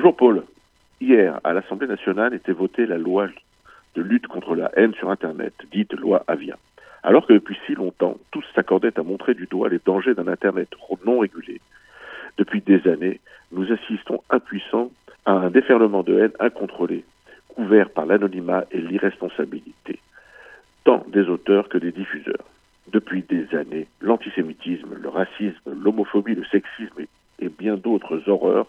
Bonjour Paul. Hier, à l'Assemblée nationale, était votée la loi de lutte contre la haine sur Internet, dite loi Avia. Alors que depuis si longtemps, tous s'accordaient à montrer du doigt les dangers d'un Internet non régulé. Depuis des années, nous assistons impuissants à un déferlement de haine incontrôlé, couvert par l'anonymat et l'irresponsabilité, tant des auteurs que des diffuseurs. Depuis des années, l'antisémitisme, le racisme, l'homophobie, le sexisme et bien d'autres horreurs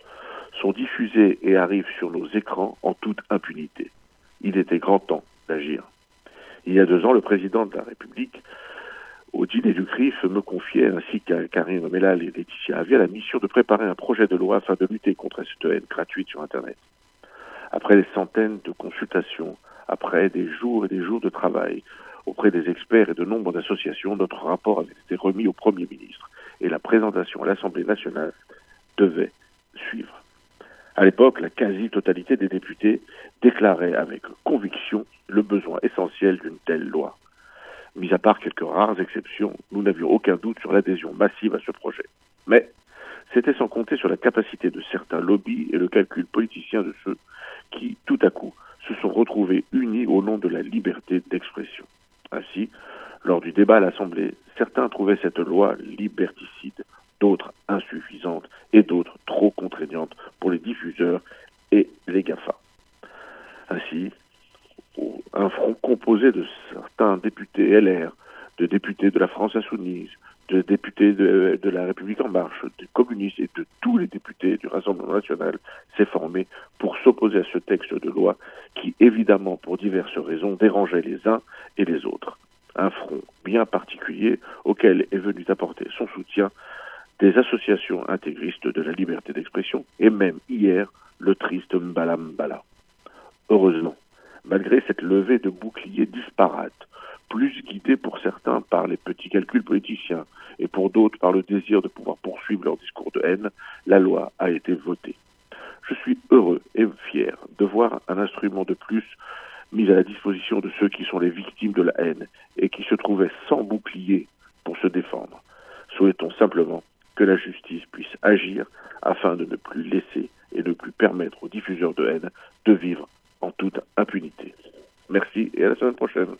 sont diffusées et arrivent sur nos écrans en toute impunité. Il était grand temps d'agir. Il y a 2 ans, le président de la République, au dîner du CRIF, me confiait, ainsi qu'à Karine Mellal et Laetitia, Avia, la mission de préparer un projet de loi afin de lutter contre cette haine gratuite sur Internet. Après des centaines de consultations, après des jours et des jours de travail auprès des experts et de nombre d'associations, notre rapport avait été remis au Premier ministre et la présentation à l'Assemblée nationale devait suivre. À l'époque, la quasi-totalité des députés déclarait avec conviction le besoin essentiel d'une telle loi. Mis à part quelques rares exceptions, nous n'avions aucun doute sur l'adhésion massive à ce projet. Mais c'était sans compter sur la capacité de certains lobbies et le calcul politicien de ceux qui, tout à coup, se sont retrouvés unis au nom de la liberté d'expression. Ainsi, lors du débat à l'Assemblée, certains trouvaient cette loi liberticide, d'autres insuffisantes et d'autres trop contraignantes pour les diffuseurs et les GAFA. Ainsi, un front composé de certains députés LR, de députés de la France Insoumise, de députés de la République En Marche, des communistes et de tous les députés du Rassemblement National s'est formé pour s'opposer à ce texte de loi qui, évidemment, pour diverses raisons, dérangeait les uns et les autres. Un front bien particulier auquel est venu apporter son soutien des associations intégristes de la liberté d'expression et même hier, le triste Mbala Mbala. Heureusement, malgré cette levée de boucliers disparate, plus guidée pour certains par les petits calculs politiciens et pour d'autres par le désir de pouvoir poursuivre leur discours de haine, la loi a été votée. Je suis heureux et fier de voir un instrument de plus mis à la disposition de ceux qui sont les victimes de la haine et qui se trouvaient sans bouclier pour se défendre. Souhaitons simplement que la justice puisse agir afin de ne plus laisser et de ne plus permettre aux diffuseurs de haine de vivre en toute impunité. Merci et à la semaine prochaine.